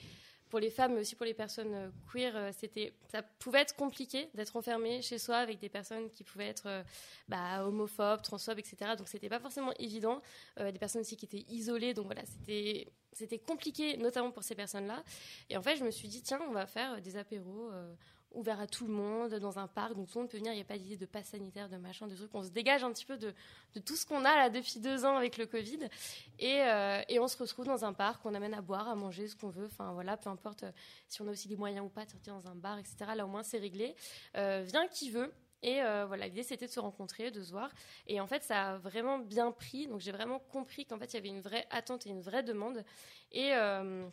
pour les femmes, mais aussi pour les personnes queer, c'était, ça pouvait être compliqué d'être enfermée chez soi avec des personnes qui pouvaient être bah, homophobes, transphobes, et cetera. Donc, c'était pas forcément évident. Euh, des personnes aussi qui étaient isolées. Donc, voilà, c'était, c'était compliqué, notamment pour ces personnes-là. Et en fait, je me suis dit, tiens, on va faire des apéros euh, ouverts à tout le monde, dans un parc. Donc, tout le monde peut venir. Il n'y a pas d'idée de passe sanitaire, de machin, de trucs. On se dégage un petit peu de, de tout ce qu'on a là depuis deux ans avec le Covid. Et, euh, et on se retrouve dans un parc, on amène à boire, à manger, ce qu'on veut. Enfin, voilà, peu importe euh, si on a aussi les moyens ou pas de sortir dans un bar, et cetera. Là, au moins, c'est réglé. Euh, vient qui veut. Et euh, voilà, l'idée, c'était de se rencontrer, de se voir. Et en fait, ça a vraiment bien pris. Donc, j'ai vraiment compris qu'en fait, il y avait une vraie attente et une vraie demande. Et... Euh,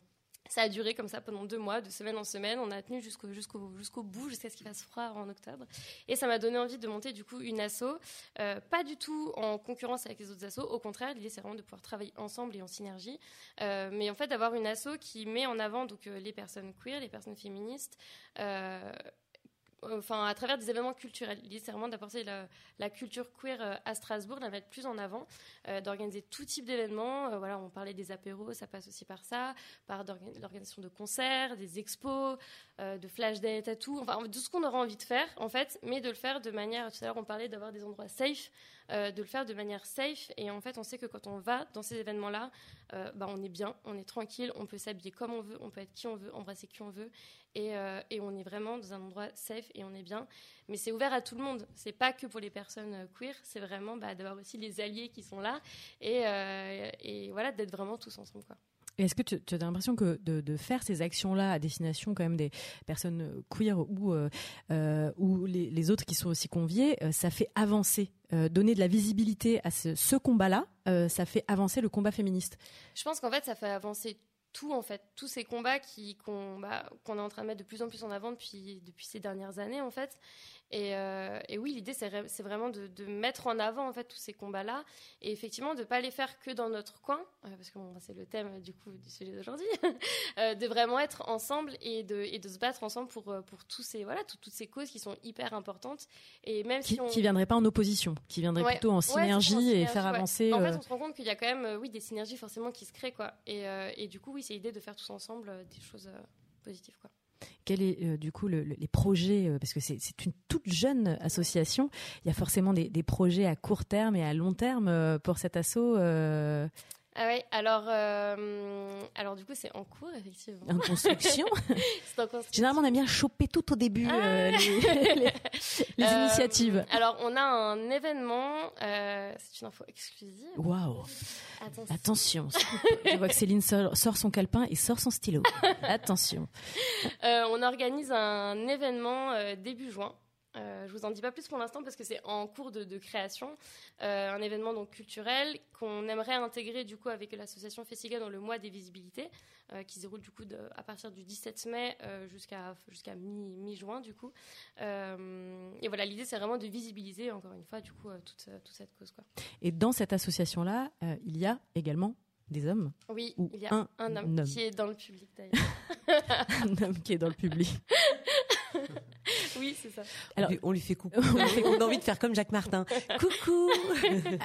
ça a duré comme ça pendant deux mois, de semaine en semaine. On a tenu jusqu'au, jusqu'au, jusqu'au bout, jusqu'à ce qu'il fasse froid en octobre. Et ça m'a donné envie de monter du coup une asso, euh, pas du tout en concurrence avec les autres assos. Au contraire, l'idée, c'est vraiment de pouvoir travailler ensemble et en synergie. Euh, mais en fait, d'avoir une asso qui met en avant donc, euh, les personnes queer, les personnes féministes... Euh, Enfin, à travers des événements culturels. L'idée, c'est vraiment d'apporter la, la culture queer à Strasbourg, de la mettre plus en avant, euh, d'organiser tout type d'événements. Euh, voilà, on parlait des apéros, ça passe aussi par ça, par l'organisation de concerts, des expos, euh, de flash day tattoo, enfin, tout ce qu'on aura envie de faire, en fait, mais de le faire de manière... Tout à l'heure, on parlait d'avoir des endroits safe, euh, de le faire de manière safe. Et en fait, on sait que quand on va dans ces événements-là, euh, bah, on est bien, on est tranquille, on peut s'habiller comme on veut, on peut être qui on veut, embrasser qui on veut. Et, euh, et on est vraiment dans un endroit safe et on est bien, mais c'est ouvert à tout le monde, c'est pas que pour les personnes queer, c'est vraiment bah, d'avoir aussi les alliés qui sont là et, euh, et voilà, d'être vraiment tous ensemble quoi. Et est-ce que tu, tu as l'impression que de, de faire ces actions-là à destination quand même des personnes queer ou, euh, ou les, les autres qui sont aussi conviés, ça fait avancer, euh, donner de la visibilité à ce, ce combat-là, euh, ça fait avancer le combat féministe? Je pense qu'en fait ça fait avancer tout en fait, tous ces combats qui, qu'on, bah, qu'on est en train de mettre de plus en plus en avant depuis, depuis ces dernières années en fait. Et, euh, et oui, l'idée c'est, ré- c'est vraiment de, de mettre en avant en fait tous ces combats-là et effectivement de pas les faire que dans notre coin, euh, parce que bon, c'est le thème du coup du sujet d'aujourd'hui, euh, de vraiment être ensemble et de et de se battre ensemble pour pour tous ces voilà tout, toutes ces causes qui sont hyper importantes et même qui, si on... qui viendraient pas en opposition, qui viendraient ouais, plutôt en synergie, ouais, en synergie et faire ouais. avancer. Euh... En fait, on se rend compte qu'il y a quand même euh, oui des synergies forcément qui se créent quoi. Et euh, et du coup oui c'est l'idée de faire tous ensemble euh, des choses euh, positives quoi. Quel est euh, du coup le, le, les projets euh, parce que c'est, c'est une toute jeune association. Il y a forcément des, des projets à court terme et à long terme euh, pour cet asso. Euh... Ah oui, alors euh, alors du coup c'est en cours effectivement. En construction. C'est en construction. Généralement on aime bien choper tout au début ah euh, les, les, les, les euh, initiatives. Alors on a un événement, euh, c'est une info exclusive. Waouh. Attention. Attention. Je vois que Céline sort son calepin et sort son stylo. Attention. Euh, on organise un événement euh, début juin. Euh, je vous en dis pas plus pour l'instant parce que c'est en cours de, de création, euh, un événement donc culturel qu'on aimerait intégrer du coup avec l'association Festigays dans le mois des visibilités euh, qui se déroule du coup de, à partir du dix-sept mai euh, jusqu'à jusqu'à mi mi juin du coup. Euh, et voilà, l'idée c'est vraiment de visibiliser encore une fois du coup euh, toute toute cette cause quoi. Et dans cette association là, euh, il y a également des hommes. Oui, ou il y a un, un homme, homme qui est dans le public d'ailleurs. Un homme qui est dans le public. Oui, c'est ça. Alors, on, lui, on lui fait coucou. On, lui fait, on a envie de faire comme Jacques Martin. Coucou.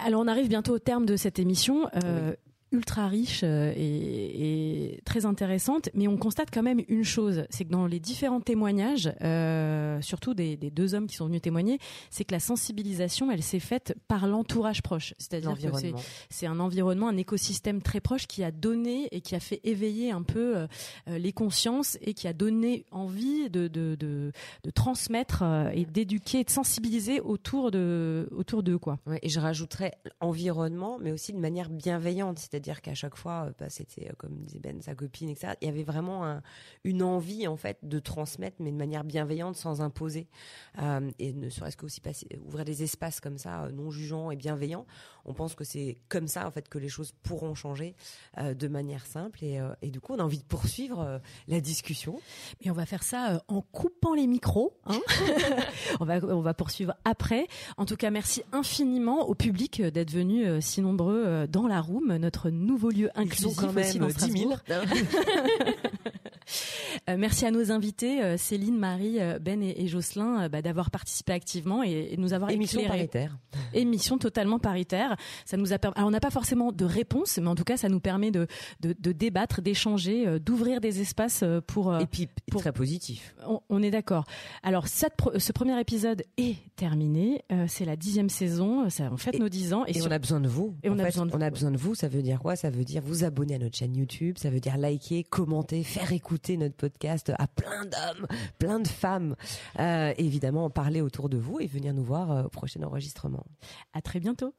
Alors, on arrive bientôt au terme de cette émission, euh, oui. ultra riche et, et très intéressante. Mais on constate quand même une chose, c'est que dans les différents témoignages, euh, surtout des, des deux hommes qui sont venus témoigner, c'est que la sensibilisation, elle s'est faite par l'entourage proche. C'est-à-dire que c'est, c'est un environnement, un écosystème très proche qui a donné et qui a fait éveiller un peu euh, les consciences et qui a donné envie de, de, de, de transmettre euh, et d'éduquer, de sensibiliser autour de, autour d'eux, quoi. Ouais, et je rajouterais environnement, mais aussi de manière bienveillante. C'est-à-dire C'est-à-dire qu'à chaque fois, bah, c'était comme disait Ben, sa copine, et cetera. Il y avait vraiment un, une envie en fait de transmettre, mais de manière bienveillante, sans imposer, euh, et ne serait-ce qu'aussi passer, ouvrir des espaces comme ça, non jugeants et bienveillants. On pense que c'est comme ça en fait que les choses pourront changer euh, de manière simple, et, euh, et du coup, on a envie de poursuivre euh, la discussion. Mais on va faire ça euh, en coupant les micros. Hein. on va on va poursuivre après. En tout cas, merci infiniment au public euh, d'être venu euh, si nombreux euh, dans la room. Notre nouveau lieu inclusif aussi dans Strasbourg. euh, merci à nos invités euh, Céline, Marie, euh, Ben et, et Jocelyn euh, bah, d'avoir participé activement et, et nous avoir émission éclairé. Paritaire. Émission totalement paritaire. Ça nous a per... Alors, on n'a pas forcément de réponse, mais en tout cas ça nous permet de, de, de débattre, d'échanger, euh, d'ouvrir des espaces euh, pour euh, et puis pour... très positif. On, on est d'accord. Alors cette pro... ce premier épisode est terminé. Euh, c'est la dixième saison. Ça, on fête et, nos dix ans et, et sur... on a besoin de vous. Et en on a fait, besoin de on vous. A besoin de vous. Ça veut dire quoi? Ça veut dire vous abonner à notre chaîne YouTube, ça veut dire liker, commenter, faire écouter notre podcast à plein d'hommes, plein de femmes, euh, évidemment en parler autour de vous et venir nous voir au prochain enregistrement. À très bientôt.